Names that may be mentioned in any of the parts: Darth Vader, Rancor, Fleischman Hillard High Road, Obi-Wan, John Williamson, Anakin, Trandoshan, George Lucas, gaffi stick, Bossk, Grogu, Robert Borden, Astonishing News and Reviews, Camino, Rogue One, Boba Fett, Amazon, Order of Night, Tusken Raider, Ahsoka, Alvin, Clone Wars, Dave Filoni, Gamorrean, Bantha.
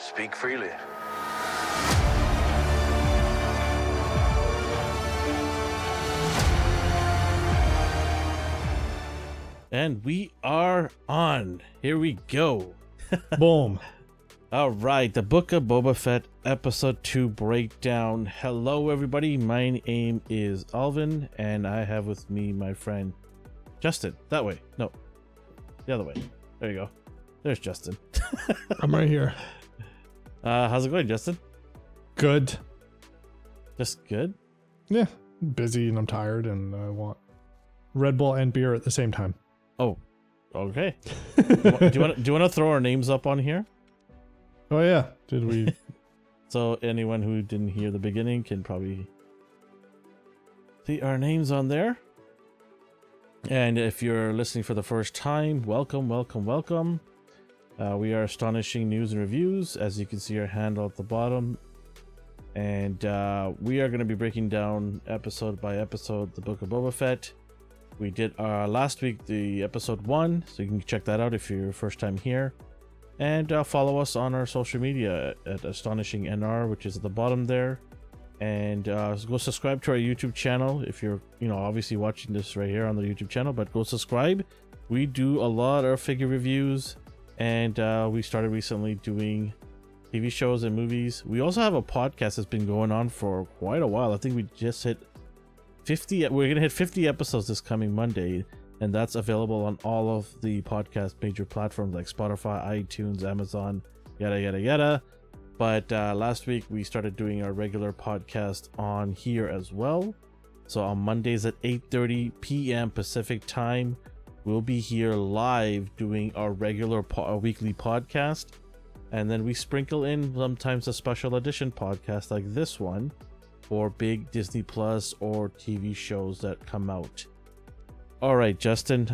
Speak freely. And we are on. Here we go. Boom. All right. The Book of Boba Fett Episode 2 Breakdown. Hello, everybody. My name is Alvin, and I have with me my friend Justin. That way. No. The other way. There you go. There's Justin. I'm right here. How's it going, Justin? Good. Just good? Yeah. Busy, and I'm tired, and I want Red Bull and beer at the same time. Oh, okay. Do you want to throw our names up on here? Oh yeah, did we? So anyone who didn't hear the beginning can probably see our names on there. And if you're listening for the first time, welcome, welcome, welcome. We are Astonishing News and Reviews, as you can see our handle at the bottom. And we are going to be breaking down episode by episode the Book of Boba Fett. We did last week the episode 1, so you can check that out if you're first time here. And follow us on our social media at Astonishing NR, which is at the bottom there. And go subscribe to our YouTube channel if you're, obviously watching this right here on the YouTube channel. But go subscribe. We do a lot of figure reviews, and we started recently doing TV shows and movies. We also have a podcast that's been going on for quite a while. I think we just hit 50. We're gonna hit 50 episodes this coming Monday, and that's available on all of the podcast major platforms like Spotify, iTunes, Amazon, yada yada yada. But last week we started doing our regular podcast on here as well. So on Mondays at 8:30 p.m. Pacific time, we'll be here live doing our regular weekly podcast, and then we sprinkle in sometimes a special edition podcast like this one, or big Disney Plus or TV shows that come out. All right, Justin,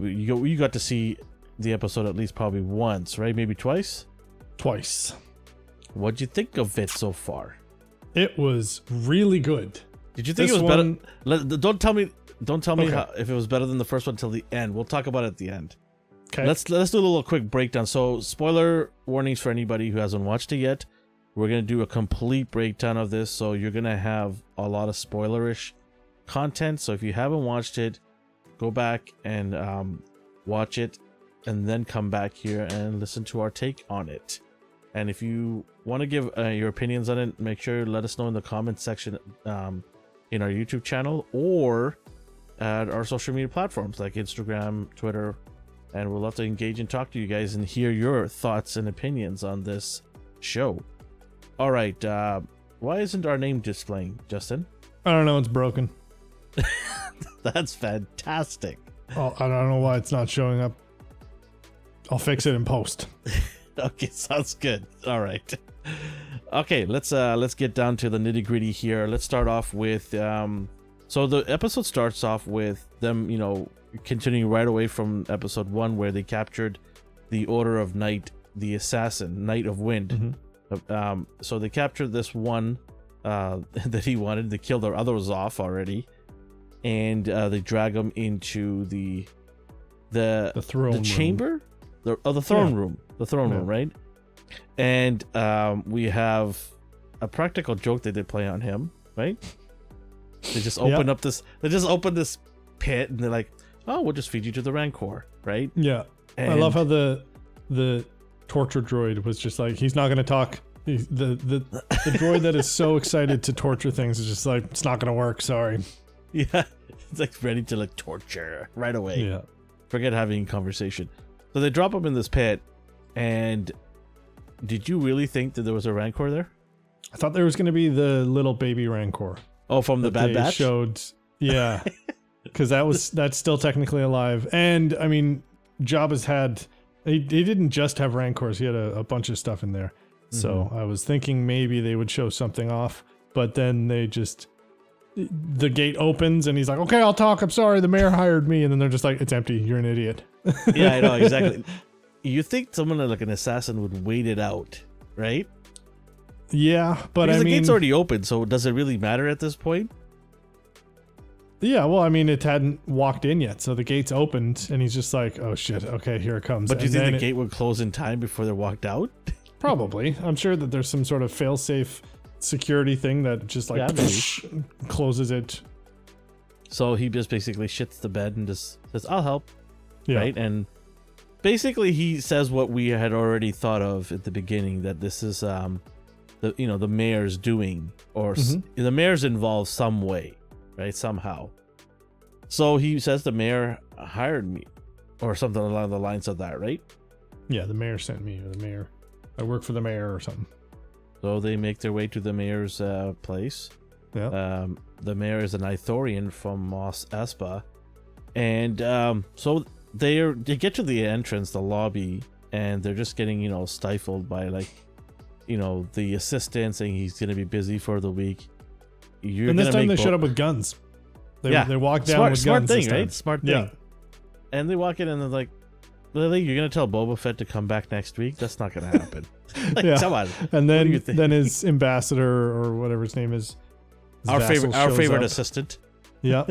you got to see the episode at least probably once, right? Maybe twice? Twice. What'd you think of it so far? It was really good. Did you think this it was one... better? Don't tell me okay. If it was better than the first one till the end. We'll talk about it at the end. Okay. Let's do a little quick breakdown. So spoiler warnings for anybody who hasn't watched it yet. We're going to do a complete breakdown of this, so you're going to have a lot of spoilerish content. So if you haven't watched it, go back and watch it, and then come back here and listen to our take on it. And if you want to give your opinions on it, make sure you let us know in the comments section in our YouTube channel or at our social media platforms like Instagram, Twitter, and we'd love to engage and talk to you guys and hear your thoughts and opinions on this show. All right, why isn't our name displaying, Justin? I don't know, it's broken. That's fantastic. Oh, I don't know why it's not showing up. I'll fix it in post. Okay, sounds good. All right. Okay, let's get down to the nitty-gritty here. Let's start off with so the episode starts off with them, continuing right away from episode 1 where they captured the Order of Night, the assassin, Knight of Wind. Mm-hmm. So they captured this one that he wanted. They killed their others off already, and they drag him into the throne, the chamber, the throne room, right? And we have a practical joke they did play on him, right? They just open up this. They just open this pit, and they're like, "Oh, we'll just feed you to the Rancor," right? Yeah, and I love how the torture droid was just like, he's not going to talk. The droid that is so excited to torture things is just like, it's not going to work, sorry. Yeah, it's like ready to like torture right away. Yeah, forget having a conversation. So they drop him in this pit, and did you really think that there was a Rancor there? I thought there was going to be the little baby Rancor. Oh, from the Bad Batch? Showed, yeah, because that's still technically alive. And I mean, Jabba's had... He didn't just have Rancors. He had a bunch of stuff in there. Mm-hmm. So I was thinking maybe they would show something off, but then they just... The gate opens and he's like, okay, I'll talk. I'm sorry. The mayor hired me. And then they're just like, it's empty. You're an idiot. Yeah, I know. Exactly. You think someone like an assassin would wait it out, right? Yeah, but because the gate's already open, so does it really matter at this point? Yeah, well, I mean, it hadn't walked in yet, so the gate's opened, and he's just like, oh, shit, okay, here it comes. But do you think the gate would close in time before they walked out? Probably. I'm sure that there's some sort of fail-safe security thing that just like closes it. So he just basically shits the bed and just says, I'll help. Yeah. Right? And basically he says what we had already thought of at the beginning, that this is the mayor's doing, or the mayor's involved some way, right? Somehow. So he says the mayor hired me or something along the lines of that, right? Yeah, the mayor sent me, or the mayor. I work for the mayor or something. So they make their way to the mayor's place. Yeah. The mayor is an Ithorian from Mos Espa. And so they get to the entrance, the lobby, and they're just getting, stifled by the assistant saying he's going to be busy for the week. And this time they showed up with guns. They walked down with guns. Smart thing, right? Smart thing. Yeah. And they walk in and they're like, really? You're going to tell Boba Fett to come back next week? That's not going to happen. Come on. And then his ambassador, or whatever his name is, our favorite assistant. Yeah.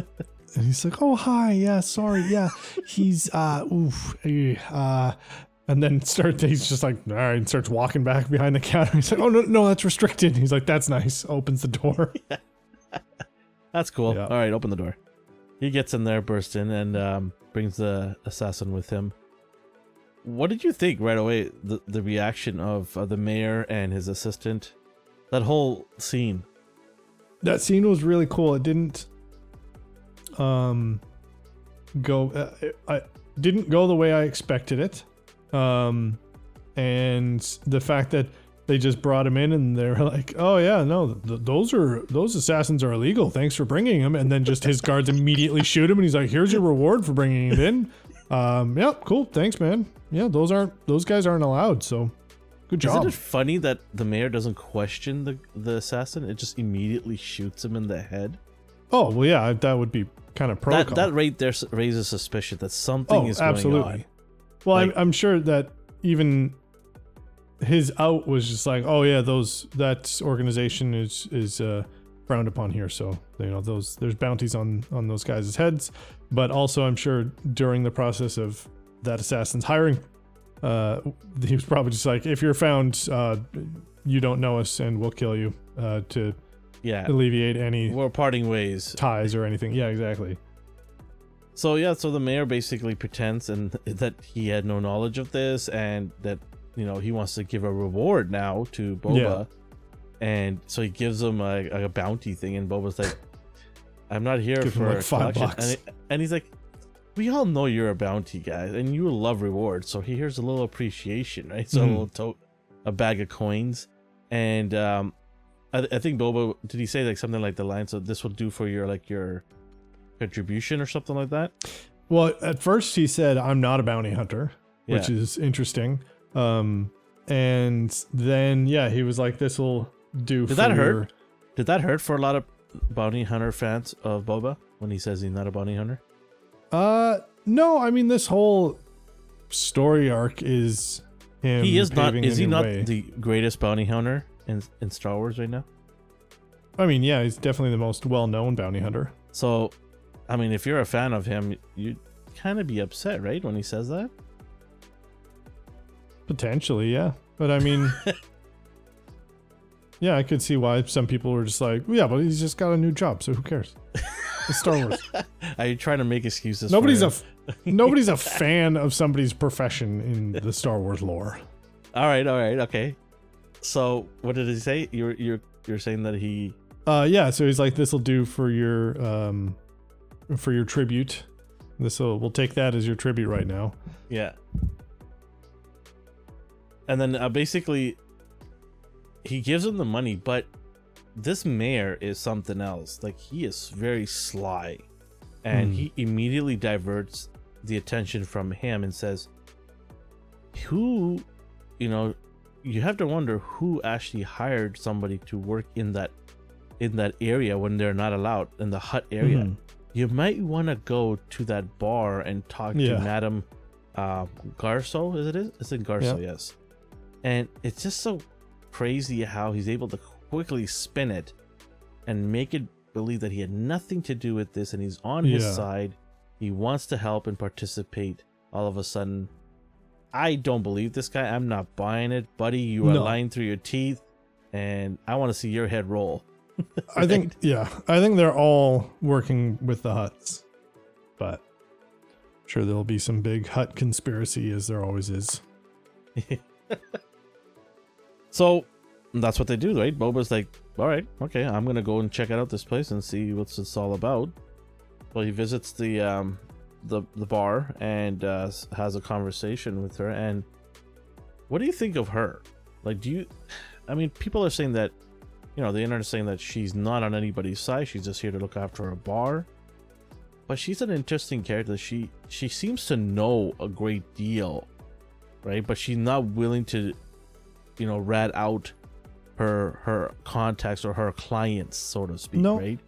And he's like, oh, hi. Yeah, sorry. Yeah. He's, and then he's just like, all right, and starts walking back behind the counter. He's like, oh, no, that's restricted. He's like, that's nice. Opens the door. Yeah. That's cool. Yeah. All right, open the door. He gets in there, bursts in, and brings the assassin with him. What did you think right away, the reaction of the mayor and his assistant? That whole scene. That scene was really cool. It didn't go the way I expected it. And the fact that they just brought him in and they're like, oh yeah, no, those assassins are illegal. Thanks for bringing him. And then just his guards immediately shoot him. And he's like, here's your reward for bringing him in. Yep, cool. Thanks, man. Yeah, those guys aren't allowed. So good job. Isn't it funny that the mayor doesn't question the assassin? It just immediately shoots him in the head. Oh, well, yeah, that would be kind of protocol. That right there raises suspicion that something is going on. Well, like, I'm sure that even his out was just like, oh yeah, that organization is frowned upon here. So, there's bounties on those guys' heads. But also, I'm sure during the process of that assassin's hiring, he was probably just like, if you're found, you don't know us and we'll kill you to alleviate any parting ways ties or anything. Yeah, exactly. So the mayor basically pretends and that he had no knowledge of this, and that he wants to give a reward now to Boba, and so he gives him a bounty thing, and Boba's like, "I'm not here for like $5." And he's like, "We all know you're a bounty guy, and you love rewards, so here's a little appreciation, right? So a little a bag of coins, and I think Boba, did he say like something like the line, so this will do for your contribution or something like that?" Well, at first he said, "I'm not a bounty hunter," which is interesting. And then he was like, "This will do." Did that hurt? Did that hurt for a lot of bounty hunter fans of Boba when he says he's not a bounty hunter? No. I mean, this whole story arc is him. He is not. Is he not the greatest bounty hunter in Star Wars right now? I mean, yeah, he's definitely the most well-known bounty hunter. So, I mean, if you're a fan of him, you'd kind of be upset, right, when he says that? Potentially, yeah. But I mean, yeah, I could see why some people were just like, yeah, but he's just got a new job, so who cares? It's Star Wars. Are you trying to make excuses? Nobody's a fan of somebody's profession in the Star Wars lore. All right, okay. So, what did he say? You're saying that he... So he's like, this will do for your tribute. We'll take that as your tribute right now. Yeah. And then basically, he gives him the money, but this mayor is something else. Like, he is very sly, and he immediately diverts the attention from him and says, you have to wonder who actually hired somebody to work in that area when they're not allowed in the Hutt area. Mm-hmm. You might want to go to that bar and talk to Madame Garso. It's in Garso, yes. And it's just so crazy how he's able to quickly spin it and make it believe that he had nothing to do with this, and he's on his side. He wants to help and participate all of a sudden. I don't believe this guy. I'm not buying it, buddy. You are lying through your teeth, and I want to see your head roll. I think, yeah, I think they're all working with the Hutts, but I'm sure there'll be some big Hutt conspiracy, as there always is. So that's what they do, right? Boba's like, all right, okay, I'm going to go and check out this place and see what it's all about. Well, he visits the bar and has a conversation with her. And what do you think of her? Like, I mean, people are saying that, you know, the internet is saying that she's not on anybody's side. She's just here to look after her bar. But she's an interesting character. She seems to know a great deal, right? But she's not willing to, you know, rat out her contacts or her clients, so to speak, right?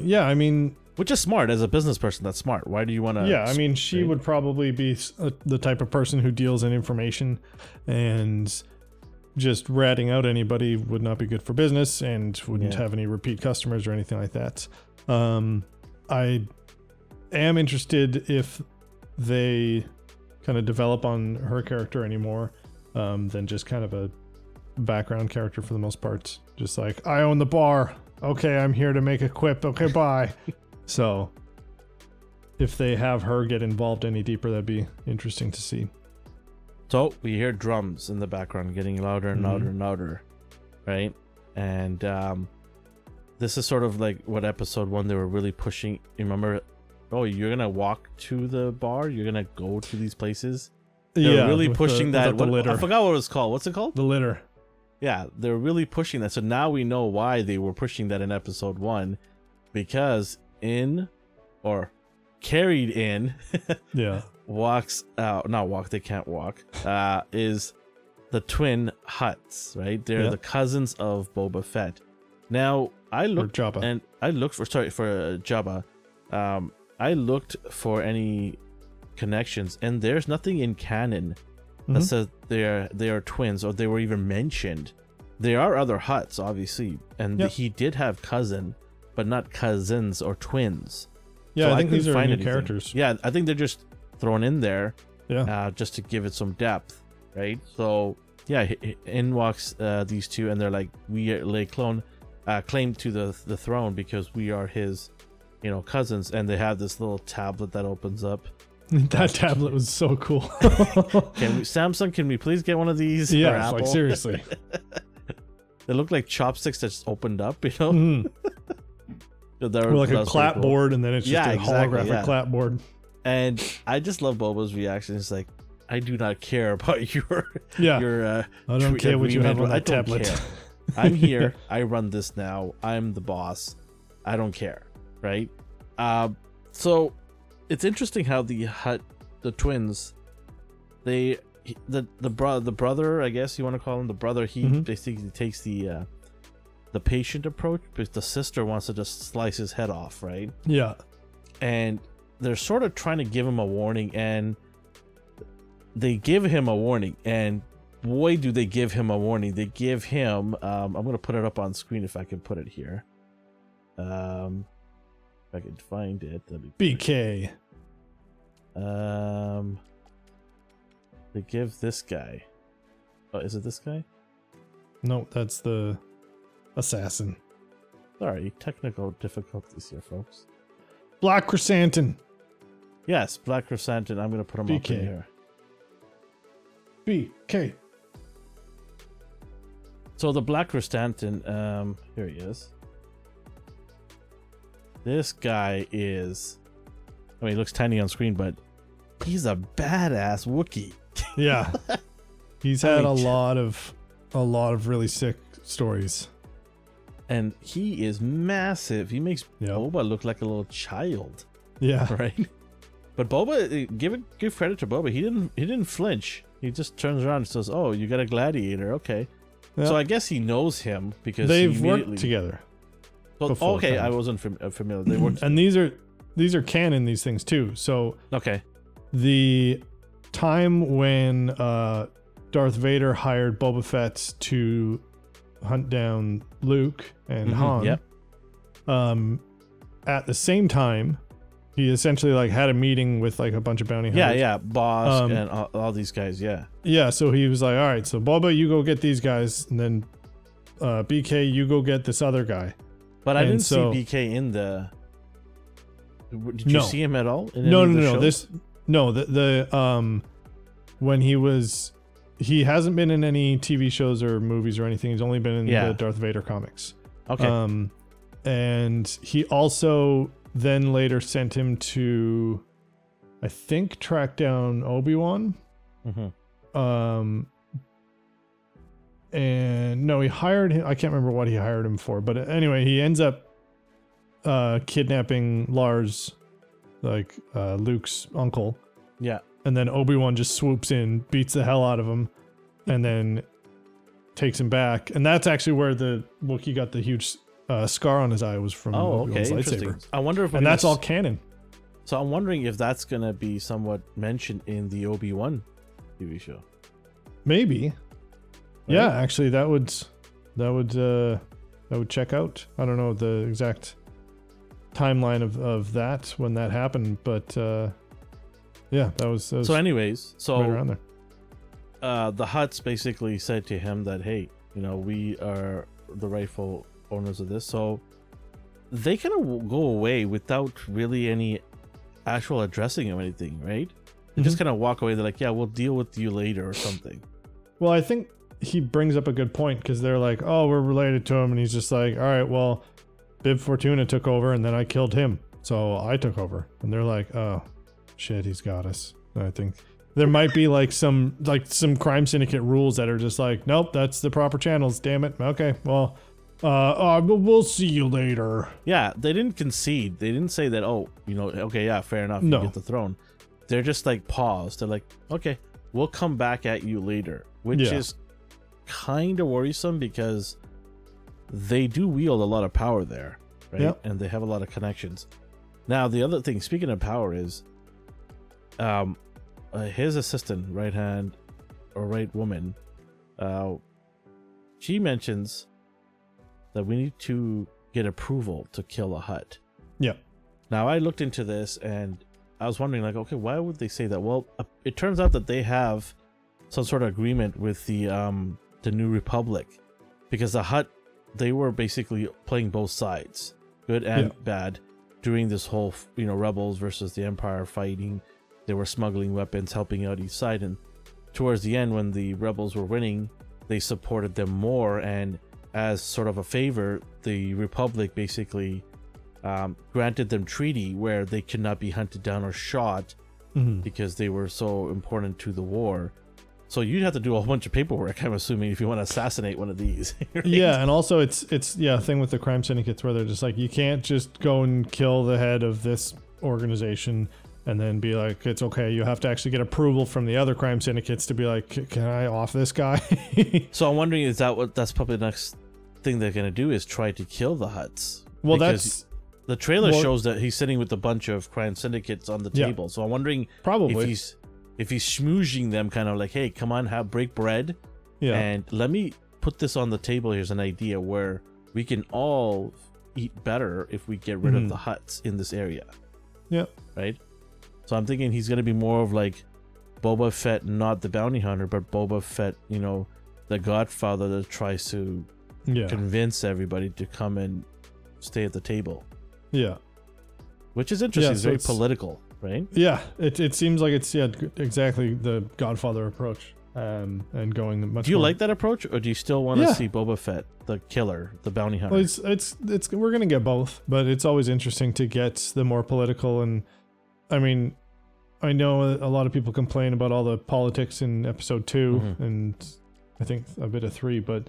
Yeah, I mean... Which is smart. As a business person, that's smart. Why do you want to... Yeah, I mean, she would probably be the type of person who deals in information, and just ratting out anybody would not be good for business and wouldn't have any repeat customers or anything like that. I am interested if they kind of develop on her character anymore than just kind of a background character for the most part. Just like, I own the bar. Okay, I'm here to make a quip. Okay, bye. So if they have her get involved any deeper, that'd be interesting to see. So we hear drums in the background getting louder and louder and louder, right? And this is sort of like what episode 1 they were really pushing. Remember, oh, you're going to walk to the bar? You're going to go to these places? They're really pushing that. The litter. I forgot what it was called. What's it called? The litter. Yeah, they're really pushing that. So now we know why they were pushing that in episode 1, because carried in is the twin Hutts, right? They're the cousins of Boba Fett. Now I looked for Jabba. I looked for any connections, and there's nothing in canon that says they are twins or they were even mentioned. There are other Hutts, obviously, and he did have cousin, but not cousins or twins. Yeah, so I think these are new characters. Yeah, I think they're just thrown in there just to give it some depth, right? So, yeah, in walks these two, and they're like, we lay claim to the throne because we are his, you know, cousins. And they have this little tablet that opens up. That tablet was so cool. Samsung, can we please get one of these? Yeah, it's like, seriously. They look like chopsticks that just opened up, you know? We're like a clapboard, and then it's just a holographic clapboard. And I just love Boba's reaction. It's like, I do not care about your I don't care what you have on that tablet. I'm here. I run this now. I'm the boss. I don't care, right? So it's interesting how the twins, the brother, I guess you want to call him the brother. He basically takes the patient approach, but the sister wants to just slice his head off, right? Yeah. And they're sort of trying to give him a warning, and they give him a warning, and boy, do they give him a warning. They give him, I'm going to put it up on screen if I can put it here. If I can find it. That'd be BK. Great. They give this guy. Oh, is it this guy? No, that's the... assassin. Sorry, technical difficulties here, folks. Black Krrsantan. Yes, Black Krrsantan. I'm going to put him up in here. BK. So the Black Krrsantan, here he is. This guy is... I mean, he looks tiny on screen, but he's a badass Wookiee. Yeah. He's had a lot of really sick stories. And he is massive. He makes Boba look like a little child. Yeah. Right? But Boba, give credit to Boba. He didn't flinch. He just turns around and says, oh, you got a gladiator. Okay. Yeah. So I guess he knows him because they've worked together. Well, okay, I wasn't familiar. They worked and these are canon, these things too. So okay. The time when Darth Vader hired Boba Fett to hunt down Luke and Han. At the same time, He essentially like had a meeting with like a bunch of bounty hunters. Yeah, Bossk and all these guys. Yeah. Yeah. So he was like, all right, so Boba, you go get these guys, and then BK, you go get this other guy. But I didn't see BK in the. Did you see him at all? No. When he was, he hasn't been in any TV shows or movies or anything. He's only been in the Darth Vader comics. Okay. And he also then later sent him to, I think, track down Obi-Wan. Mm-hmm. And no, he hired him. I can't remember what he hired him for, but anyway, he ends up kidnapping Lars, like Luke's uncle. Yeah. And then Obi-Wan just swoops in, beats the hell out of him, and then takes him back. And that's actually where the Wookiee got the huge scar on his eye was from Obi-Wan's lightsaber. I wonder if that's all canon. So I'm wondering if that's going to be somewhat mentioned in the Obi-Wan TV show. Maybe. Right? Yeah, actually, that would check out. I don't know the exact timeline of that when that happened, but. Yeah, that was so. Anyways, so right around there, the Hutts basically said to him that, hey, you know, we are the rightful owners of this, so they kind of go away without really any actual addressing of anything, right? They just kind of walk away. They're like, yeah, we'll deal with you later or something. Well, I think he brings up a good point because they're like, oh, we're related to him, and he's just like, all right, well, Bib Fortuna took over, and then I killed him, so I took over, and they're like, oh. Shit, he's got us. I think there might be like some crime syndicate rules that are just like, nope, that's the proper channels, damn it. Okay, well, we'll see you later. Yeah, they didn't concede. They didn't say that, oh, you know, okay, yeah, fair enough, you get the throne. They're just like paused. They're like, okay, we'll come back at you later, which is kind of worrisome because they do wield a lot of power there, right? Yep. And they have a lot of connections. Now, the other thing, speaking of power, is his assistant, right hand or right woman, she mentions that we need to get approval to kill a Hutt. Yeah. Now I looked into this and I was wondering, like, okay, why would they say that? Well, it turns out that they have some sort of agreement with the New Republic, because the Hutt, they were basically playing both sides, good and bad, during this whole, you know, rebels versus the Empire fighting. They were smuggling weapons, helping out each side, and towards the end, when the rebels were winning, they supported them more, and as sort of a favor, the Republic basically granted them treaty where they could not be hunted down or shot because they were so important to the war. So you'd have to do a whole bunch of paperwork, I'm assuming, if you want to assassinate one of these. Right? Yeah, and also it's thing with the crime syndicates where they're just like, you can't just go and kill the head of this organization and then be like, it's okay. You have to actually get approval from the other crime syndicates to be like, can I off this guy? So I'm wondering, is that that's probably the next thing they're going to do, is try to kill the Hutts? Well, because the trailer shows that he's sitting with a bunch of crime syndicates on the table. So I'm wondering probably if he's schmoozing them, kind of like, hey, come on, break bread. Yeah. And let me put this on the table. Here's an idea where we can all eat better if we get rid of the Hutts in this area. Yeah. Right? So I'm thinking he's going to be more of like Boba Fett, not the bounty hunter, but Boba Fett, you know, the godfather that tries to convince everybody to come and stay at the table. Yeah. Which is interesting. It's very political, right? Yeah. It seems like it's exactly the godfather approach and going much. Do you like that approach, or do you still want to see Boba Fett, the killer, the bounty hunter? Well, it's we're going to get both, but it's always interesting to get the more political and. I mean, I know a lot of people complain about all the politics in episode 2 and I think a bit of 3, but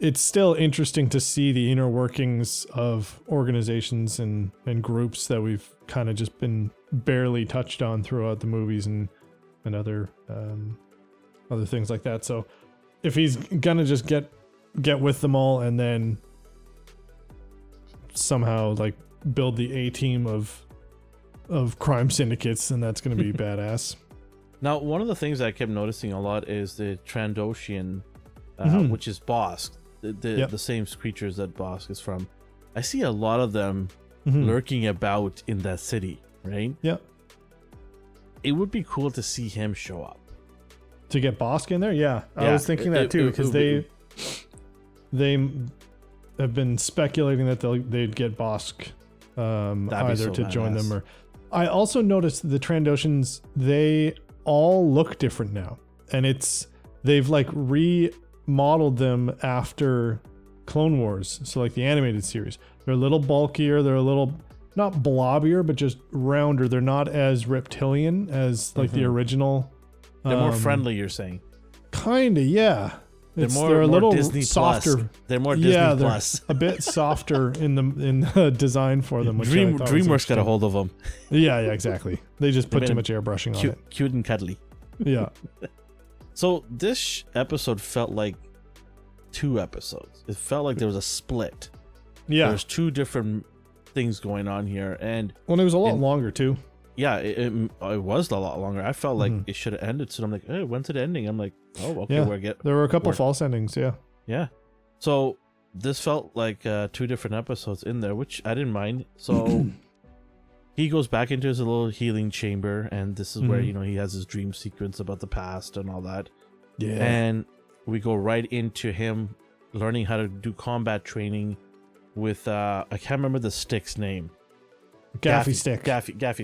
it's still interesting to see the inner workings of organizations and groups that we've kind of just been barely touched on throughout the movies and other things like that. So if he's gonna just get with them all and then somehow like build the A-team of crime syndicates, and that's going to be badass. Now, one of the things I kept noticing a lot is the Trandoshan, which is Bossk, the same creatures that Bossk is from. I see a lot of them lurking about in that city. right? Yeah. It would be cool to see him show up. To get Bossk in there? Yeah. I was thinking that too, because they have been speculating that they'd get Bossk either so to badass. Join them or... I also noticed the Trandoshans, they all look different now. And they've like remodeled them after Clone Wars. So like the animated series. They're a little bulkier. They're a little... not blobbier, but just rounder. They're not as reptilian as like the original. They're more friendly, you're saying? Kinda, yeah. They're a little Disney softer. Plus. They're more Disney Plus. A bit softer in the design for them. Which DreamWorks got a hold of them. Yeah, exactly. They just put too much airbrushing on it. Cute and cuddly. Yeah. So this episode felt like two episodes. It felt like there was a split. Yeah. There's two different things going on here, and it was a lot longer too. Yeah, it was a lot longer. I felt like it should have ended soon. I'm like, hey, when's it ending? I'm like, oh, okay, there were a couple false endings, yeah. So this felt like two different episodes in there, which I didn't mind. So he goes back into his little healing chamber, and this is where he has his dream sequence about the past and all that. Yeah, and we go right into him learning how to do combat training with I can't remember the stick's name. Gaffi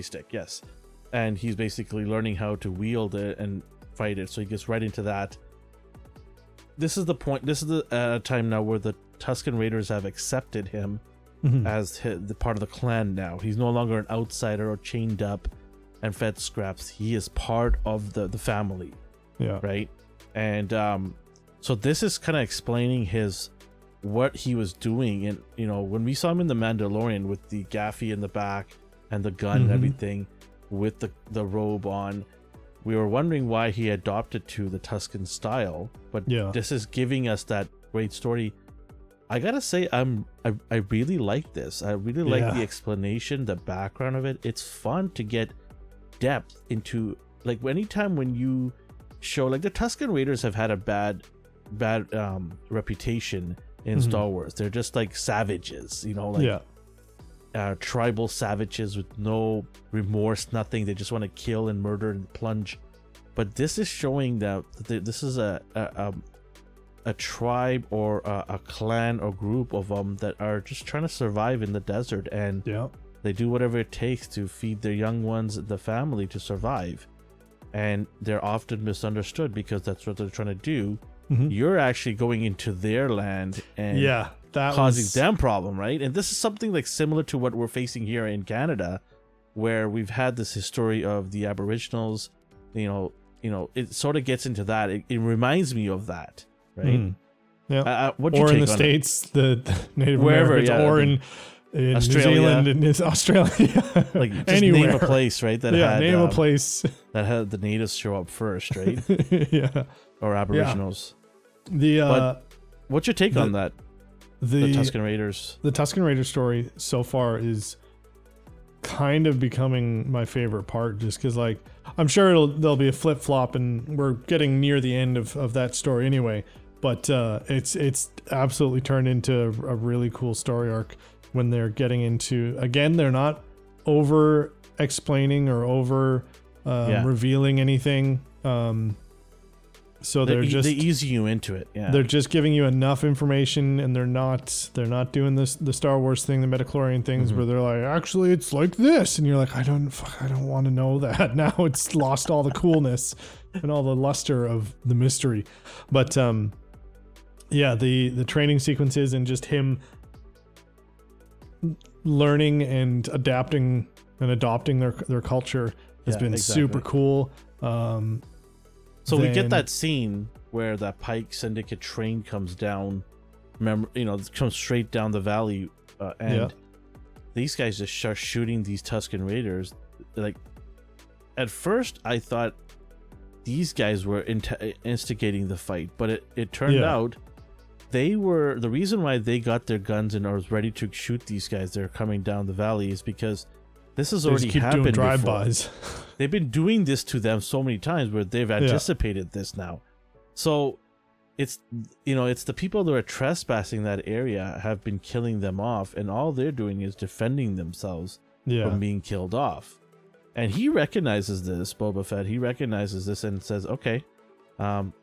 stick, yes. And he's basically learning how to wield it and fight it, so he gets right into that. This is the point. This is the time now where the Tusken Raiders have accepted him as the part of the clan now. He's no longer an outsider or chained up and fed scraps. He is part of the family. Yeah. Right? And so this is kind of explaining what he was doing, and when we saw him in the Mandalorian with the gaffi in the back and the gun and everything with the robe on, we were wondering why he adopted to the Tusken style, but this is giving us that great story. I gotta say, I really like this. I really like the explanation, the background of it. It's fun to get depth into, like, anytime when you show, like, the Tusken Raiders have had a bad reputation in Star Wars. They're just like savages, tribal savages with no remorse, nothing. They just want to kill and murder and plunge. But this is showing that this is a tribe or a clan or group of them that are just trying to survive in the desert, and they do whatever it takes to feed their young ones, the family, to survive. And they're often misunderstood because that's what they're trying to do. You're actually going into their land and causing them problem, right? And this is something like similar to what we're facing here in Canada, where we've had this history of the Aboriginals. It sort of gets into that. It reminds me of that, right? Yeah. Or in the States, the Native Americans, or in Australia, New Zealand, and Australia, like just anywhere. Name a place, right? That a place that had the natives show up first, right? Or Aboriginals. What's your take on that? The Tusken Raiders. The Tusken Raider story so far is kind of becoming my favorite part, just because, like, I'm sure there'll be a flip flop, and we're getting near the end of that story anyway. But it's absolutely turned into a really cool story arc. When they're getting into, again, they're not over explaining or over revealing anything. So they ease you into it. Yeah. They're just giving you enough information, and they're not doing this, the Star Wars thing, the midichlorian things where they're like, actually it's like this. And you're like, I don't want to know that. Now it's lost all the coolness and all the luster of the mystery. But the training sequences and just him learning and adapting and adopting their culture has been super cool. So we get that scene where the Pike Syndicate train comes down, comes straight down the valley, and these guys just start shooting these Tusken Raiders. Like, at first I thought these guys were instigating the fight, but it turned out they were the reason why they got their guns and are ready to shoot these guys that are coming down the valley, is because this has already happened before. They've been doing this to them so many times where they've anticipated this now. So it's it's the people that are trespassing that area have been killing them off, and all they're doing is defending themselves from being killed off. And he recognizes this, Boba Fett. He recognizes this and says, okay, you know,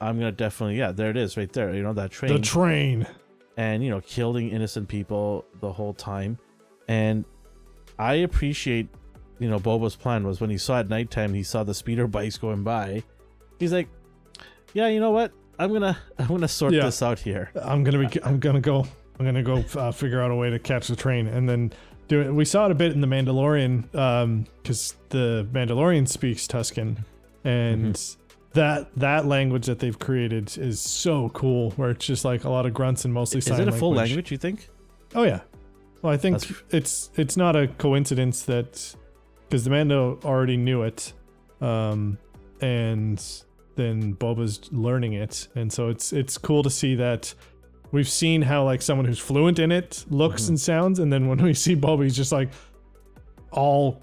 I'm going to definitely, yeah, there it is right there. You know, that train. The train. And, you know, killing innocent people the whole time. And I appreciate, you know, Boba's plan was when he saw at nighttime, he saw the speeder bikes going by. He's like, yeah, you know what? I'm gonna sort this out here. I'm gonna go figure out a way to catch the train and then do it. We saw it a bit in the Mandalorian, because the Mandalorian speaks Tusken, and that language that they've created is so cool. Where it's just like a lot of grunts and mostly sign language. Is it a full language? You think? Oh yeah. Well, I think it's not a coincidence that because the Mando already knew it, and then Boba's learning it, and so it's cool to see that we've seen how like someone who's fluent in it looks and sounds, and then when we see Boba, he's just like, "I'll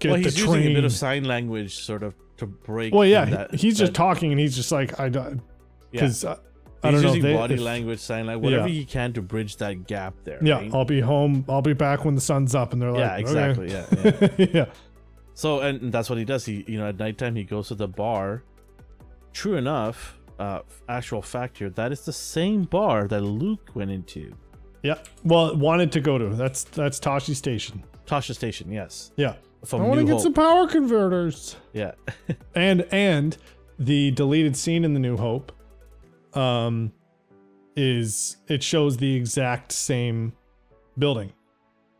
get the train." Well, he's using a bit of sign language sort of to break. Well, yeah, he's just talking, and he's just like, "I don't," because I don't know. He's using body language, sign language, whatever he can to bridge that gap there. Yeah, right? I'll be home. I'll be back when the sun's up, and they're like, "Yeah, exactly." Okay. Yeah, yeah. So, and that's what he does. He, you know, at nighttime he goes to the bar. True enough, actual fact here, that is the same bar that Luke went into. Yeah, well, wanted to go to. That's Tosche Station. Tosche Station, yes. Yeah. From I want to get some power converters. Yeah. and the deleted scene in the New Hope, is it shows the exact same building,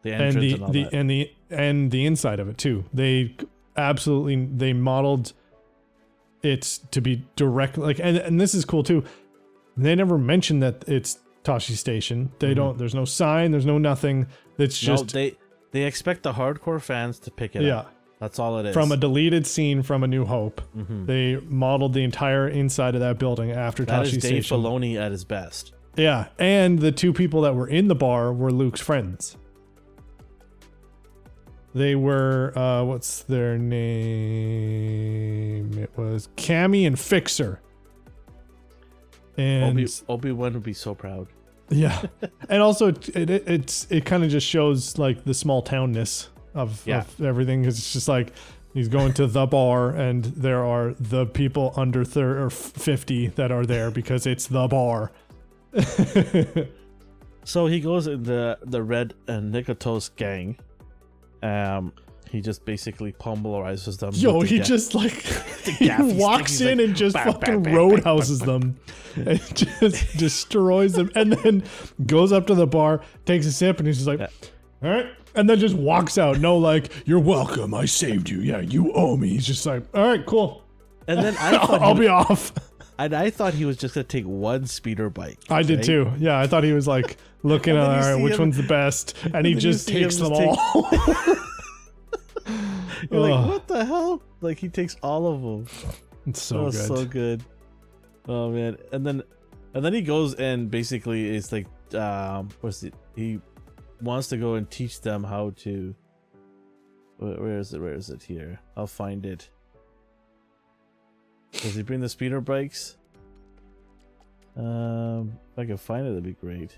the entrance and all that. and the inside of it too. They modeled. It's to be direct, like, and this is cool too. They never mention that it's Tosche Station. They don't. There's no sign. There's no nothing. It's just they expect the hardcore fans to pick it up. Yeah, that's all it is. From a deleted scene from A New Hope, they modeled the entire inside of that building after Tosche Station. That is Dave Filoni at his best. Yeah, and the two people that were in the bar were Luke's friends. They were, what's their name? It was Cammy and Fixer. And Obi-Wan would be so proud. Yeah. And also, it kind of just shows like the small townness of everything. Because it's just like he's going to the bar and there are the people under 30 or 50 that are there because it's the bar. So he goes in the Red and Nikotose gang. He just basically pummelizes them. Yo, he just like he walks in and just fucking roadhouses them, and just destroys them, and then goes up to the bar, takes a sip, and he's just like, "All right," and then just walks out. No, like, "You're welcome. I saved you. Yeah, you owe me." He's just like, "All right, cool." And then I thought I'll be off. And I thought he was just going to take one speeder bike. I did too. Yeah, I thought he was like looking at, all right, which one's the best? And he just takes them all. You're like, what the hell? Like, he takes all of them. It's so good. So good. Oh, man. And then he goes and basically it's like, he wants to go and teach them how to, where is it here? I'll find it. Does he bring the speeder bikes? If I can find it, that'd be great.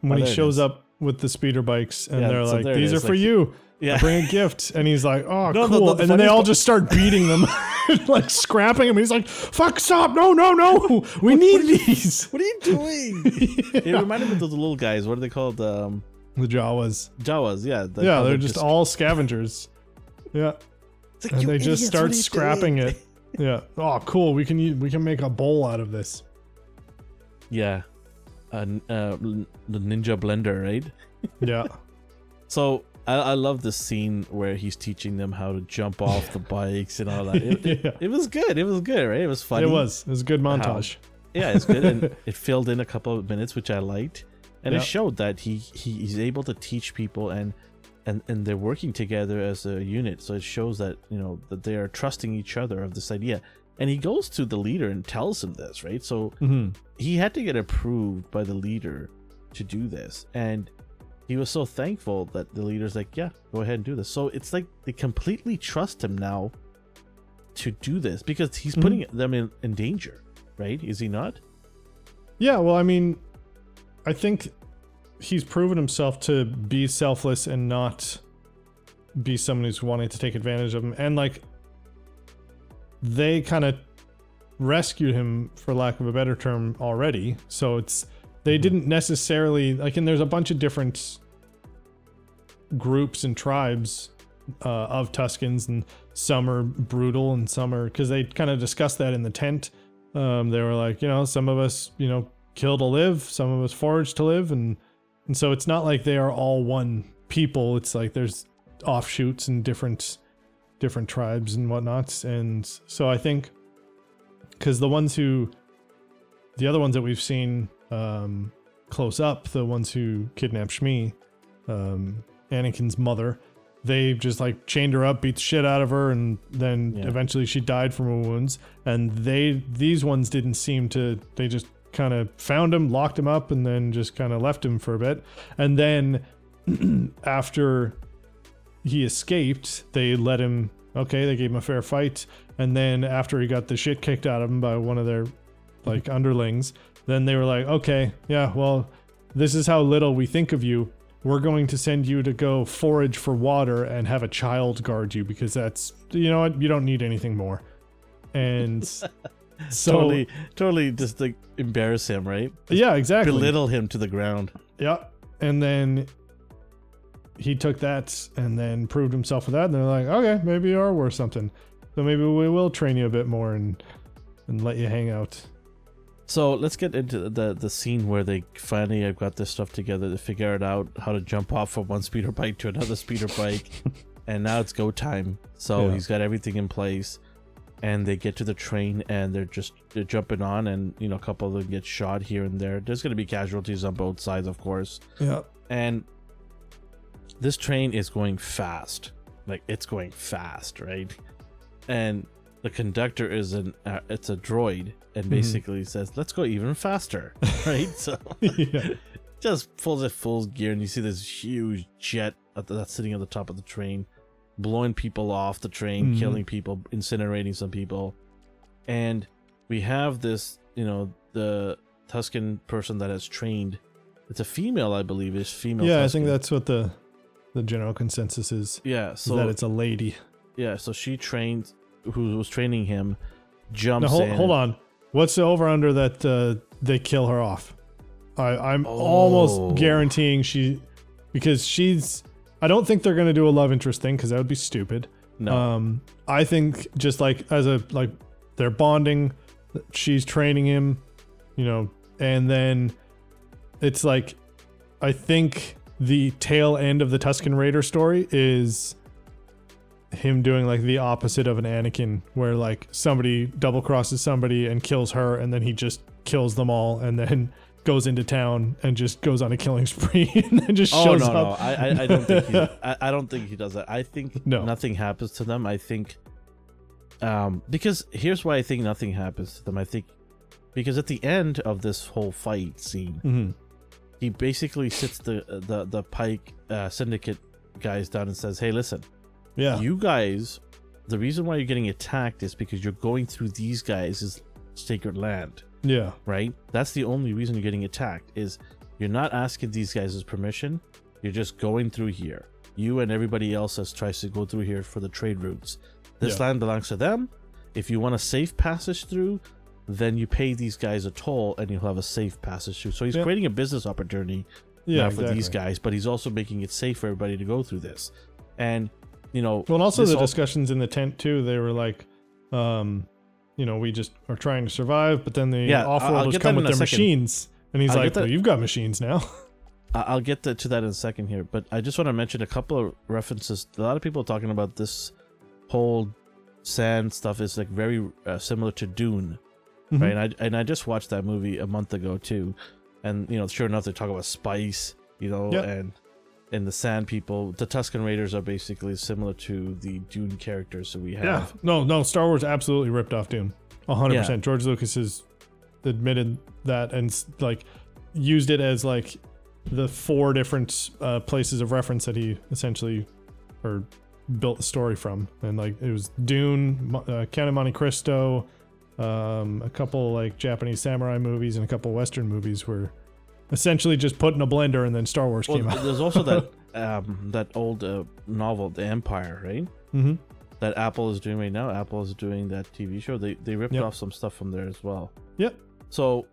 When he shows up with the speeder bikes and they're like, "These are for you. Yeah. Bring a gift." And he's like, "Oh, cool." And then they all just start beating them, like scrapping him. He's like, "Fuck, stop. No. We need these. What are you doing?" It reminded me of those little guys. What are they called? The Jawas. Jawas, yeah. Yeah, they're just all scavengers. Yeah. Like, and they just start scrapping it. Yeah. Oh, cool. We can make a bowl out of this. Yeah. The ninja blender, right? Yeah. So I love this scene where he's teaching them how to jump off the bikes and all that. It was good. It was good, right? It was funny. It was a good montage. It's good. And it filled in a couple of minutes, which I liked. And it showed that he's able to teach people and they're working together as a unit. So it shows that, you know, that they are trusting each other of this idea. And he goes to the leader and tells him this, right? So he had to get approved by the leader to do this. And he was so thankful that the leader's like, "Yeah, go ahead and do this." So it's like they completely trust him now to do this because he's putting them in danger, right? Is he not? Yeah, well, I mean, I think he's proven himself to be selfless and not be someone who's wanting to take advantage of him. And like, they kind of rescued him, for lack of a better term, already. So it's, they didn't necessarily like, and there's a bunch of different groups and tribes of Tuskens, and some are brutal and some are, because they kind of discussed that in the tent. They were like, you know, some of us, you know, kill to live, some of us forage to live, and so it's not like they are all one people. It's like there's offshoots and different tribes and whatnots. And so I think, because the other ones that we've seen close up, the ones who kidnapped Shmi, Anakin's mother, they just like chained her up, beat the shit out of her, and then eventually she died from her wounds. And these ones didn't seem to, they just kind of found him, locked him up, and then just kind of left him for a bit. And then after he escaped, they let him, okay, they gave him a fair fight. And then after he got the shit kicked out of him by one of their like underlings, then they were like, okay, yeah, well, this is how little we think of you. We're going to send you to go forage for water and have a child guard you, because that's, you know what, you don't need anything more. And so totally just like embarrass him, right? Just belittle him to the ground. Yeah. And then he took that and then proved himself with that, and they're like, okay, maybe you are worth something. So maybe we will train you a bit more and let you hang out. So let's get into the scene where they finally have got this stuff together. They figured out how to jump off from one speeder bike to another speeder bike, and now it's go time. So he's got everything in place, and they get to the train, and they're jumping on, and you know, a couple of them get shot here and there. There's going to be casualties on both sides, of course. Yeah. And this train is going fast, like it's going fast, right? And the conductor is it's a droid, and basically says, "Let's go even faster," right? So, just pulls it full gear, and you see this huge jet that's sitting at the top of the train, blowing people off the train, killing people, incinerating some people, and we have this, you know, the Tusken person that has trained. It's a female, I believe. It's female. Yeah, Tusken. I think that's what the general consensus is. Yeah, so is that it's a lady. Yeah, so she trained. Who was training him jumps in. Hold on. What's the over-under that they kill her off? I'm almost guaranteeing because she's... I don't think they're going to do a love interest thing, because that would be stupid. No. I think just like they're bonding, she's training him, you know, and then it's like, I think the tail end of the Tusken Raider story is... him doing like the opposite of an Anakin, where like somebody double crosses somebody and kills her, and then he just kills them all, and then goes into town and just goes on a killing spree, and then just shows up. I don't think I don't think he does that. I think nothing happens to them. I think because here's why I think nothing happens to them. I think because at the end of this whole fight scene, he basically sits the Pike Syndicate guys down and says, "Hey, listen. Yeah, you guys, the reason why you're getting attacked is because you're going through these guys' sacred land. Yeah. Right? That's the only reason you're getting attacked, is you're not asking these guys' permission. You're just going through here. You and everybody else that tries to go through here for the trade routes. This land belongs to them. If you want a safe passage through, then you pay these guys a toll and you'll have a safe passage through." So he's creating a business opportunity for these guys, but he's also making it safe for everybody to go through this. And... you know, well, and also the discussions in the tent too. They were like, you know, we just are trying to survive. But then the offworlders come with their machines, and he's like, "Well, you've got machines now." I'll get to that in a second here, but I just want to mention a couple of references. A lot of people are talking about this whole sand stuff is like very similar to Dune, right? And I just watched that movie a month ago too, and you know, sure enough, they talk about spice, you know, and the sand people, the Tusken Raiders are basically similar to the Dune characters that we have. Yeah, no, Star Wars absolutely ripped off Dune, 100%. Yeah. George Lucas has admitted that and like used it as like the four different places of reference that he essentially or built the story from, and like it was Dune, Count of Monte Cristo, a couple like Japanese samurai movies, and a couple Western movies were essentially just put in a blender, and then Star Wars came out. There's also that that old novel, The Empire, right? Mm-hmm. That Apple is doing right now. Apple is doing that TV show. They ripped off some stuff from there as well. Yep. So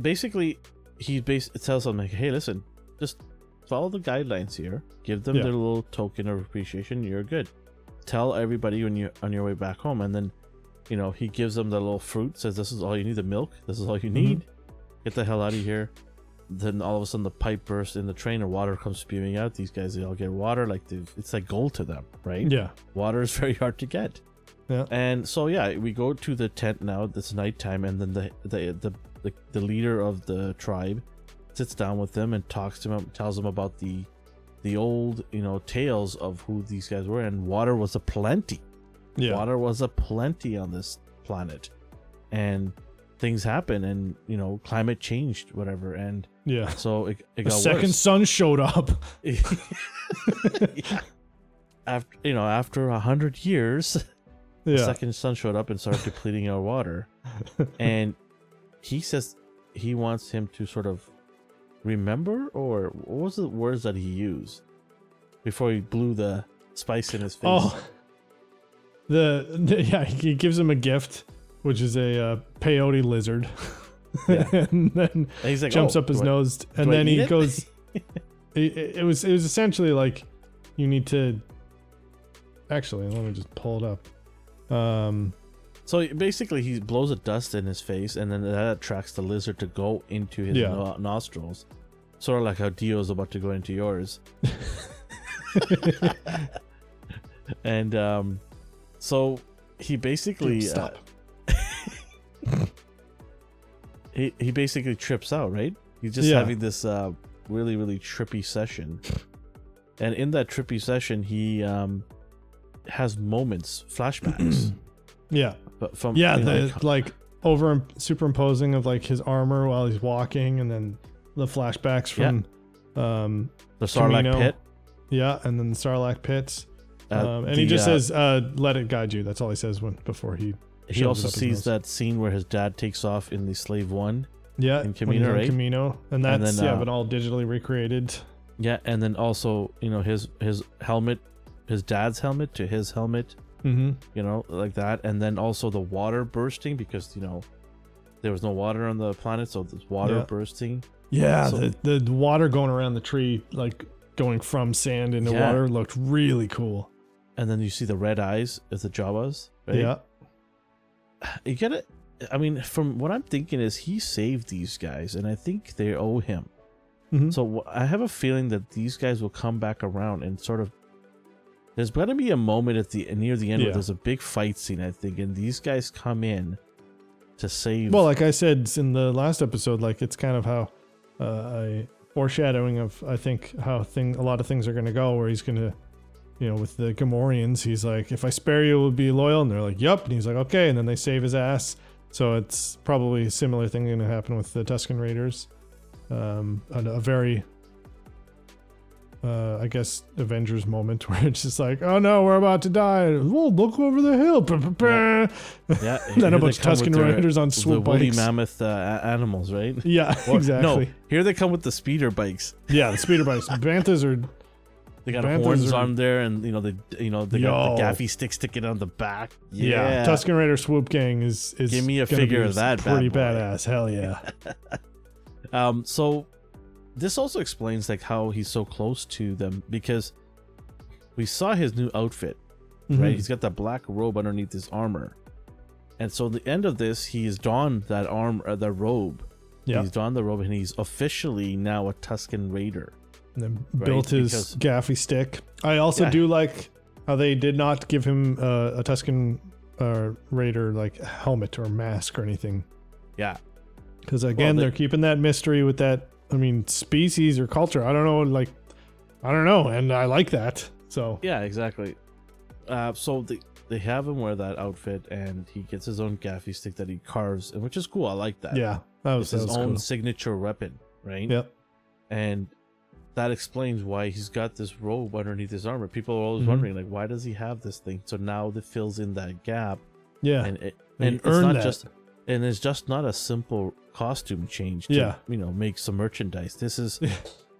basically, it tells them like, hey, listen, just follow the guidelines here. Give them their little token of appreciation. You're good. Tell everybody when you're on your way back home, and then, you know, he gives them the little fruit. Says, "This is all you need. The milk. This is all you need. Mm-hmm. Get the hell out of here." Then all of a sudden, the pipe bursts in the train, and water comes spewing out. These guys, they all get water. Like it's like gold to them, right? Yeah. Water is very hard to get. Yeah. And so we go to the tent now. It's nighttime, and then the leader of the tribe sits down with them and talks to him, tells him about the old tales of who these guys were, and water was a plenty. Yeah. Water was a plenty on this planet, and things happen, and climate changed, whatever, and so it got worse. The second sun showed up. After 100 years, the second sun showed up and started depleting our water, and he says he wants him to sort of remember, or what was the words that he used before he blew the spice in his face? He gives him a gift, which is a peyote lizard, and then he's like, jumps up his nose, and then he goes. It was essentially like, you need to. Actually, let me just pull it up. So basically, he blows a dust in his face, and then that attracts the lizard to go into his nostrils, sort of like how Dio is about to go into yours. And so he basically. Dude, stop. He basically trips out, right? He's just having this really, really trippy session. And in that trippy session, he has moments, flashbacks. But from over superimposing of like his armor while he's walking, and then the flashbacks from the Sarlacc Camino pit. Yeah, and then the Sarlacc pits. He just says, "Let it guide you." That's all he says before he. He also sees that scene where his dad takes off in the Slave One. Yeah, in Camino, right? Camino, and that's but all digitally recreated. Yeah, and then also his helmet, his dad's helmet to his helmet, like that, and then also the water bursting because there was no water on the planet, so there's water bursting. Yeah, so, the water going around the tree, like going from sand into water, looked really cool. And then you see the red eyes of the Jawas, right? Yeah. You get it. I mean, from what I'm thinking is he saved these guys, and I think they owe him. Mm-hmm. So I have a feeling that these guys will come back around and sort of. There's going to be a moment at the near the end where there's a big fight scene, I think, and these guys come in to save. Well, like I said in the last episode, like it's kind of how a foreshadowing of I think how a lot of things are going to go, where he's going to. With the Gamorreans, he's like, if I spare you, we'll be loyal. And they're like, yep. And he's like, okay. And then they save his ass. So it's probably a similar thing going to happen with the Tusken Raiders. A very, I guess, Avengers moment where it's just like, oh no, we're about to die. Whoa, look over the hill. Yeah. Then a bunch of Tusken Raiders on swoop bikes. The woolly mammoth animals, right? Yeah, exactly. No, here they come with the speeder bikes. Yeah, the speeder bikes. Banthas are... They got horns on there, and they got the gaffi stick sticking on the back. Yeah. Tusken Raider Swoop Gang is give me a figure of that. Pretty badass. Hell yeah. So this also explains like how he's so close to them, because we saw his new outfit, right? He's got that black robe underneath his armor, and so the end of this, he's donned that armor, the robe. Yeah. He's donned the robe, and he's officially now a Tusken Raider. And then built his gaffi stick. I also do like how they did not give him a Tusken Raider like helmet or mask or anything. Yeah. Because again, they're keeping that mystery with that, species or culture. I don't know. And I like that. So. Yeah, exactly. So they have him wear that outfit, and he gets his own gaffi stick that he carves, which is cool. I like that. Yeah. That was his own signature weapon, right? Yep. And that explains why he's got this robe underneath his armor. People are always wondering, like, why does he have this thing? So now it fills in that gap. Yeah. And it's not that. It's just not a simple costume change to, make some merchandise. This is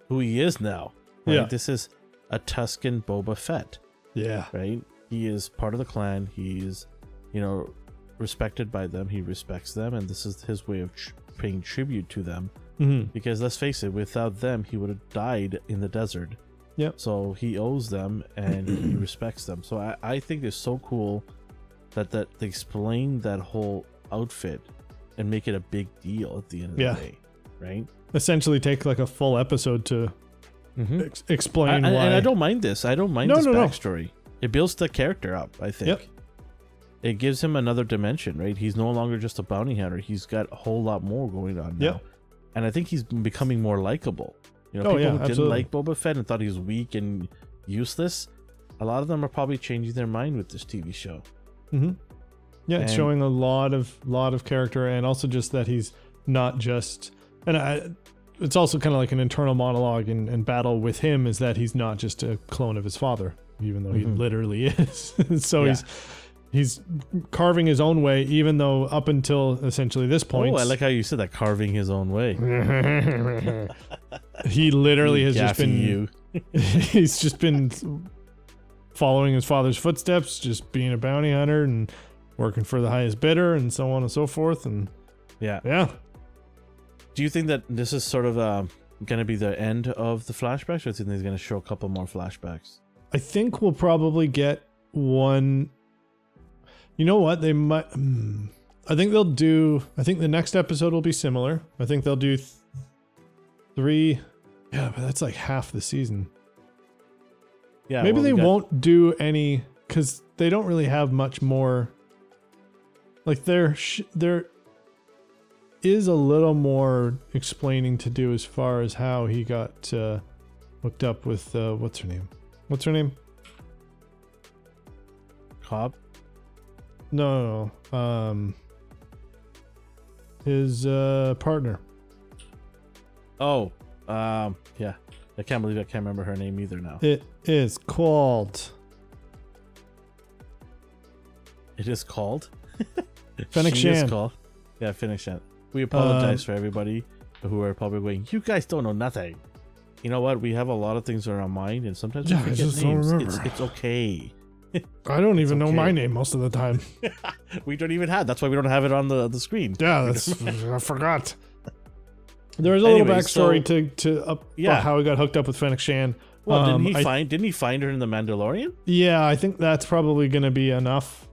who he is now. Right? Yeah. This is a Tusken Boba Fett. Yeah. Right? He is part of the clan. He's, you know, respected by them. He respects them. And this is his way of paying tribute to them. Mm-hmm. Because let's face it, without them, he would have died in the desert. Yep. So he owes them and he respects them. So I think it's so cool that they explain that whole outfit and make it a big deal at the end of the day. Right? Essentially take like a full episode to explain why. And I don't mind this. I don't mind this backstory. It builds the character up, I think. Yep. It gives him another dimension, right? He's no longer just a bounty hunter. He's got a whole lot more going on now. And I think he's becoming more likable. You know, people who didn't like Boba Fett and thought he was weak and useless, a lot of them are probably changing their mind with this TV show. Mm-hmm. Yeah, and it's showing a lot of character, and also just that he's not just... it's also kind of like an internal monologue and battle with him, is that he's not just a clone of his father, even though he literally is. So he's carving his own way, even though up until essentially this point... Oh, I like how you said that, carving his own way. He literally has just been... He's just been following his father's footsteps, just being a bounty hunter and working for the highest bidder and so on and so forth. And yeah. Do you think that this is sort of going to be the end of the flashbacks, or do you think he's going to show a couple more flashbacks? I think we'll probably get one... You know what? They might. I think the next episode will be similar. I think they'll do three. Yeah, but that's like half the season. Yeah. Maybe they won't do any, because they don't really have much more. Like there is a little more explaining to do as far as how he got hooked up with what's her name? Cobb. No. His partner. Oh, yeah. I can't believe I can't remember her name either now. It is called? Fennec Shand. Yeah, Fennec Shand. We apologize for everybody who are probably going, you guys don't know nothing. You know what? We have a lot of things on our mind, and sometimes we forget names. It's okay. I don't even know my name most of the time. We don't even have. That's why we don't have it on the screen. Yeah, I forgot. There's a little backstory to how he got hooked up with Fennec Shand. Well, didn't he find her in the Mandalorian? Yeah, I think that's probably going to be enough.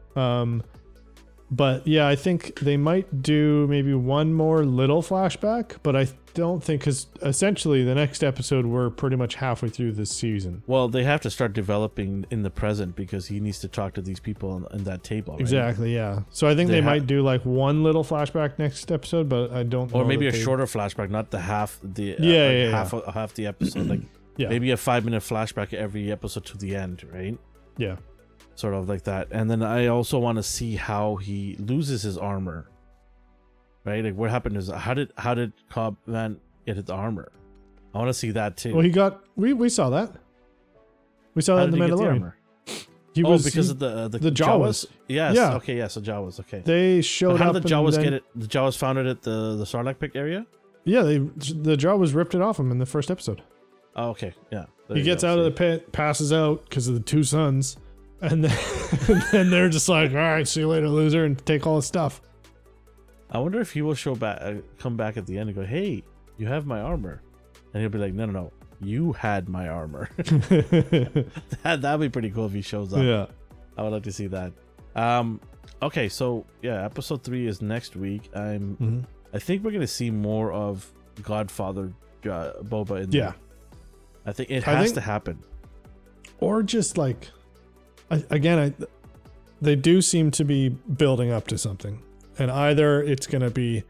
But yeah, I think they might do maybe one more little flashback, but I don't think, because essentially the next episode, we're pretty much halfway through this season. Well, they have to start developing in the present, because he needs to talk to these people on that table. Right? Exactly. Yeah. So I think they might do like one little flashback next episode, but I don't know. Or maybe shorter flashback, not the half the episode. Like maybe a 5-minute flashback every episode to the end. Right. Yeah. Sort of like that. And then I also want to see how he loses his armor, right? Like what happened is, how did Cobb Van get his armor? I want to see that too. Well, he got we saw that. We saw that in the Mandalorian. He was because of the Jawas. Yes. Yeah. Okay. Yeah. So Jawas. Okay. They showed up. How did the Jawas get it? The Jawas found it at the Sarlacc pit area. Yeah. The Jawas ripped it off him in the first episode. Oh, okay. Yeah. He gets out of the pit, passes out because of the two suns. And then they're just like, all right, see you later, loser, and take all his stuff. I wonder if he will come back at the end and go, hey, you have my armor. And he'll be like, no, you had my armor. That'd be pretty cool if he shows up. Yeah. I would like to see that. Okay, so yeah, episode 3 is next week. I think we're going to see more of Godfather Boba in there. I think it has to happen. Or just like... they do seem to be building up to something, and either it's going to be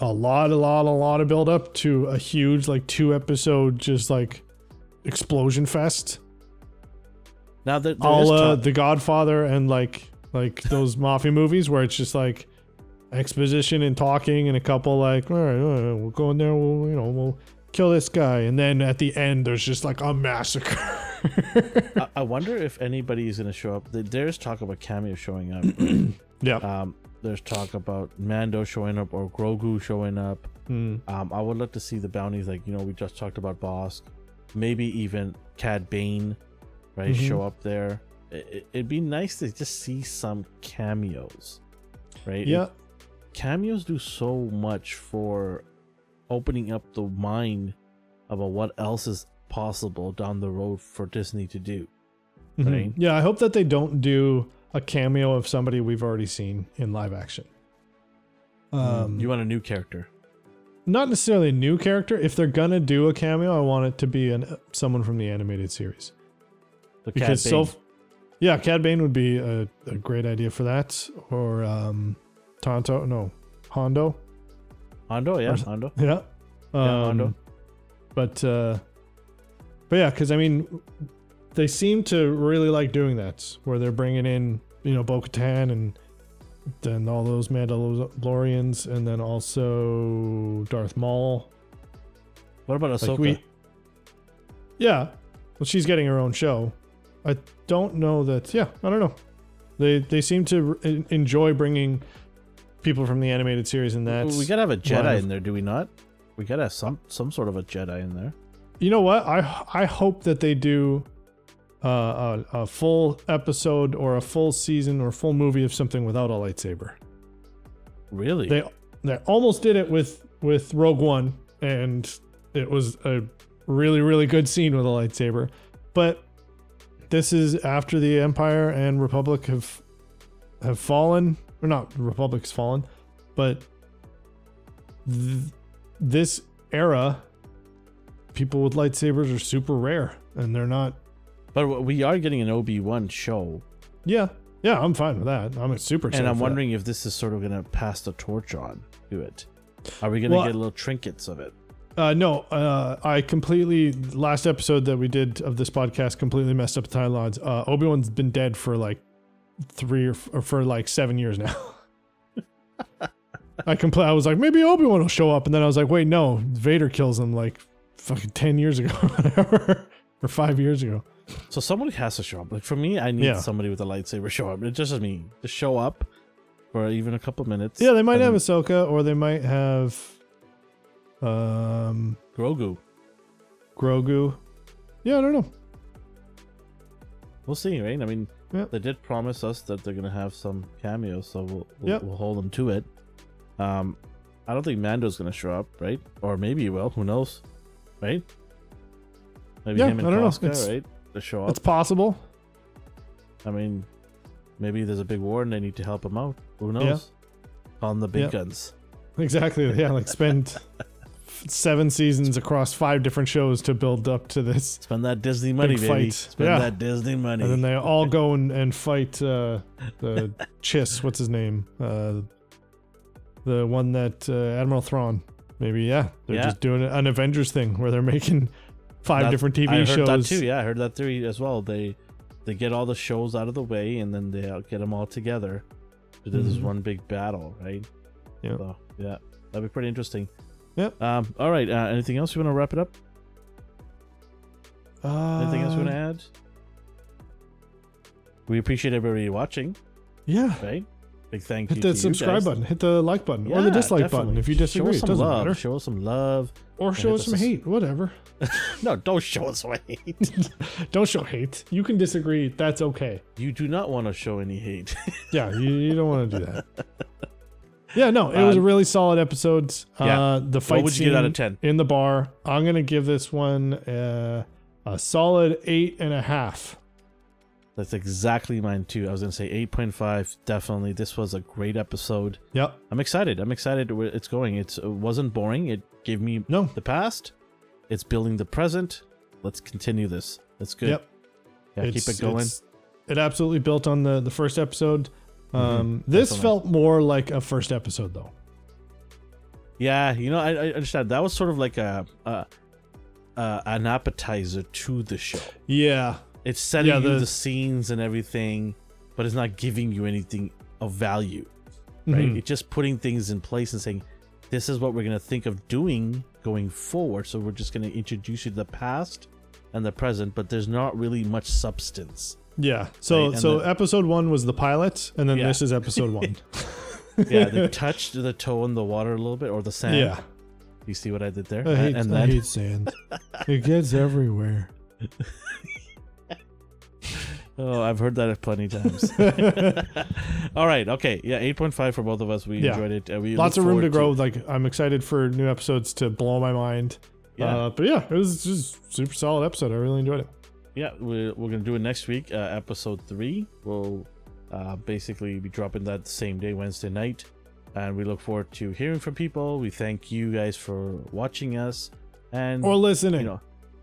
a lot of build up to a huge, like 2-episode, just like explosion fest. Now that the Godfather and like those mafia movies where it's just like exposition and talking and a couple like, all right, we'll go in there. We'll kill this guy. And then at the end, there's just like a massacre. I wonder if anybody is going to show up. There's talk about Cameo showing up. Yeah. There's talk about Mando showing up or Grogu showing up. I would love to see the bounties. Like, you know, we just talked about Bossk. maybe even Cad Bane, right? Mm-hmm. Show up there. It'd be nice to just see some cameos, right? Yeah. Cameos do so much for opening up the mind about what else is possible down the road for Disney to do. Mm-hmm. Right? Yeah, I hope that they don't do a cameo of somebody we've already seen in live action. You want a new character? Not necessarily a new character. If they're gonna do a cameo, I want it to be someone from the animated series. So because Cad Bane. Cad Bane would be a great idea for that, or Hondo. Hondo. Hondo. But yeah, because I mean, they seem to really like doing that, where they're bringing in, you know, Bo-Katan and then all those Mandalorians, and then also Darth Maul. What about Ahsoka? Well, she's getting her own show. I don't know that. Yeah, I don't know. They seem to enjoy bringing people from the animated series, and that we gotta have a Jedi in there, do we not? We gotta have some sort of a Jedi in there. You know what? I hope that they do a full episode or a full season or full movie of something without a lightsaber. Really? They almost did it with Rogue One, and it was a really, really good scene with a lightsaber. But this is after the Empire and Republic have fallen. Or not, Republic's fallen. But this era, people with lightsabers are super rare, and they're not. But we are getting an Obi-Wan show. Yeah, I'm fine with that. I'm super excited. And I'm wondering if this is sort of going to pass the torch on to it. Are we going to get little trinkets of it? No, I completely, last episode that we did of this podcast, completely messed up the timelines. Obi-Wan's been dead for like 7 years now. I was like, maybe Obi-Wan will show up. And then I was like, wait, no, Vader kills him like fucking 10 years ago or whatever. Or 5 years ago. So somebody has to show up. Like for me, I need somebody with a lightsaber show up. It just is me. Just show up for even a couple minutes. Yeah, they might have Ahsoka, or they might have Grogu. Yeah, I don't know. We'll see, right? I mean, They did promise us that they're gonna have some cameos, so we'll hold them to it. I don't think Mando's gonna show up, right? Or maybe he will. Who knows, right? Maybe him and Tosca, right? To show up. It's possible. I mean, maybe there's a big war and they need to help him out. Who knows? Yeah. On the big guns. Exactly. Yeah, like spend 7 seasons across 5 different shows to build up to this. Spend that Disney money, baby. Spend that Disney money. And then they all go and fight the Chiss. What's his name? The one that Admiral Thrawn. Maybe, They're just doing an Avengers thing where they're making 5 different TV shows. I heard that too. Yeah, I heard that theory as well. They get all the shows out of the way, and then they get them all together. So this is one big battle, right? Yeah. So, that'd be pretty interesting. Yep. All right. Anything else you want to wrap it up? Anything else you want to add? We appreciate everybody watching. Yeah. Right. Big thank you. Hit the subscribe button. Hit the like button or the dislike button if you disagree. It doesn't matter. Show us some love. Or show us some hate, whatever. No, don't show us hate. Don't show hate. You can disagree. That's okay. You do not want to show any hate. Yeah, you don't want to do that. Yeah, no, it was a really solid episode. The fight scene out of 10? In the bar. I'm going to give this one a solid 8.5. That's exactly mine too. I was going to say 8.5. Definitely. This was a great episode. Yep. I'm excited where it's going. It wasn't boring. It gave me the past. It's building the present. Let's continue this. That's good. Yep. Yeah, keep it going. It absolutely built on the first episode. This felt more like a first episode though. Yeah. You know, I understand. That was sort of like an appetizer to the show. Yeah. It's setting you the scenes and everything, but it's not giving you anything of value, right? Mm-hmm. It's just putting things in place and saying, this is what we're going to think of doing going forward. So we're just going to introduce you to the past and the present, but there's not really much substance. Yeah. So right? So episode 1 was the pilot, and then this is episode 1. They touched the toe in the water a little bit, or the sand. Yeah. You see what I did there? I hate sand. It gets everywhere. Oh, I've heard that plenty of times. All right. Okay. Yeah. 8.5 for both of us. We enjoyed it. We lots of room to grow. I'm excited for new episodes to blow my mind. Yeah. But yeah, it was just a super solid episode. I really enjoyed it. Yeah. We're going to do it next week. Episode 3. We'll basically be dropping that same day, Wednesday night. And we look forward to hearing from people. We thank you guys for watching us. Or listening.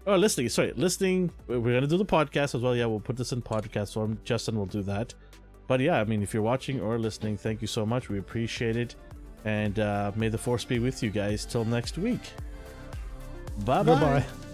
Or listening. Sorry. Listening. We're going to do the podcast as well. Yeah. We'll put this in podcast form. Justin will do that. But yeah, I mean, if you're watching or listening, thank you so much. We appreciate it. And may the force be with you guys till next week. Bye-bye. Bye-bye.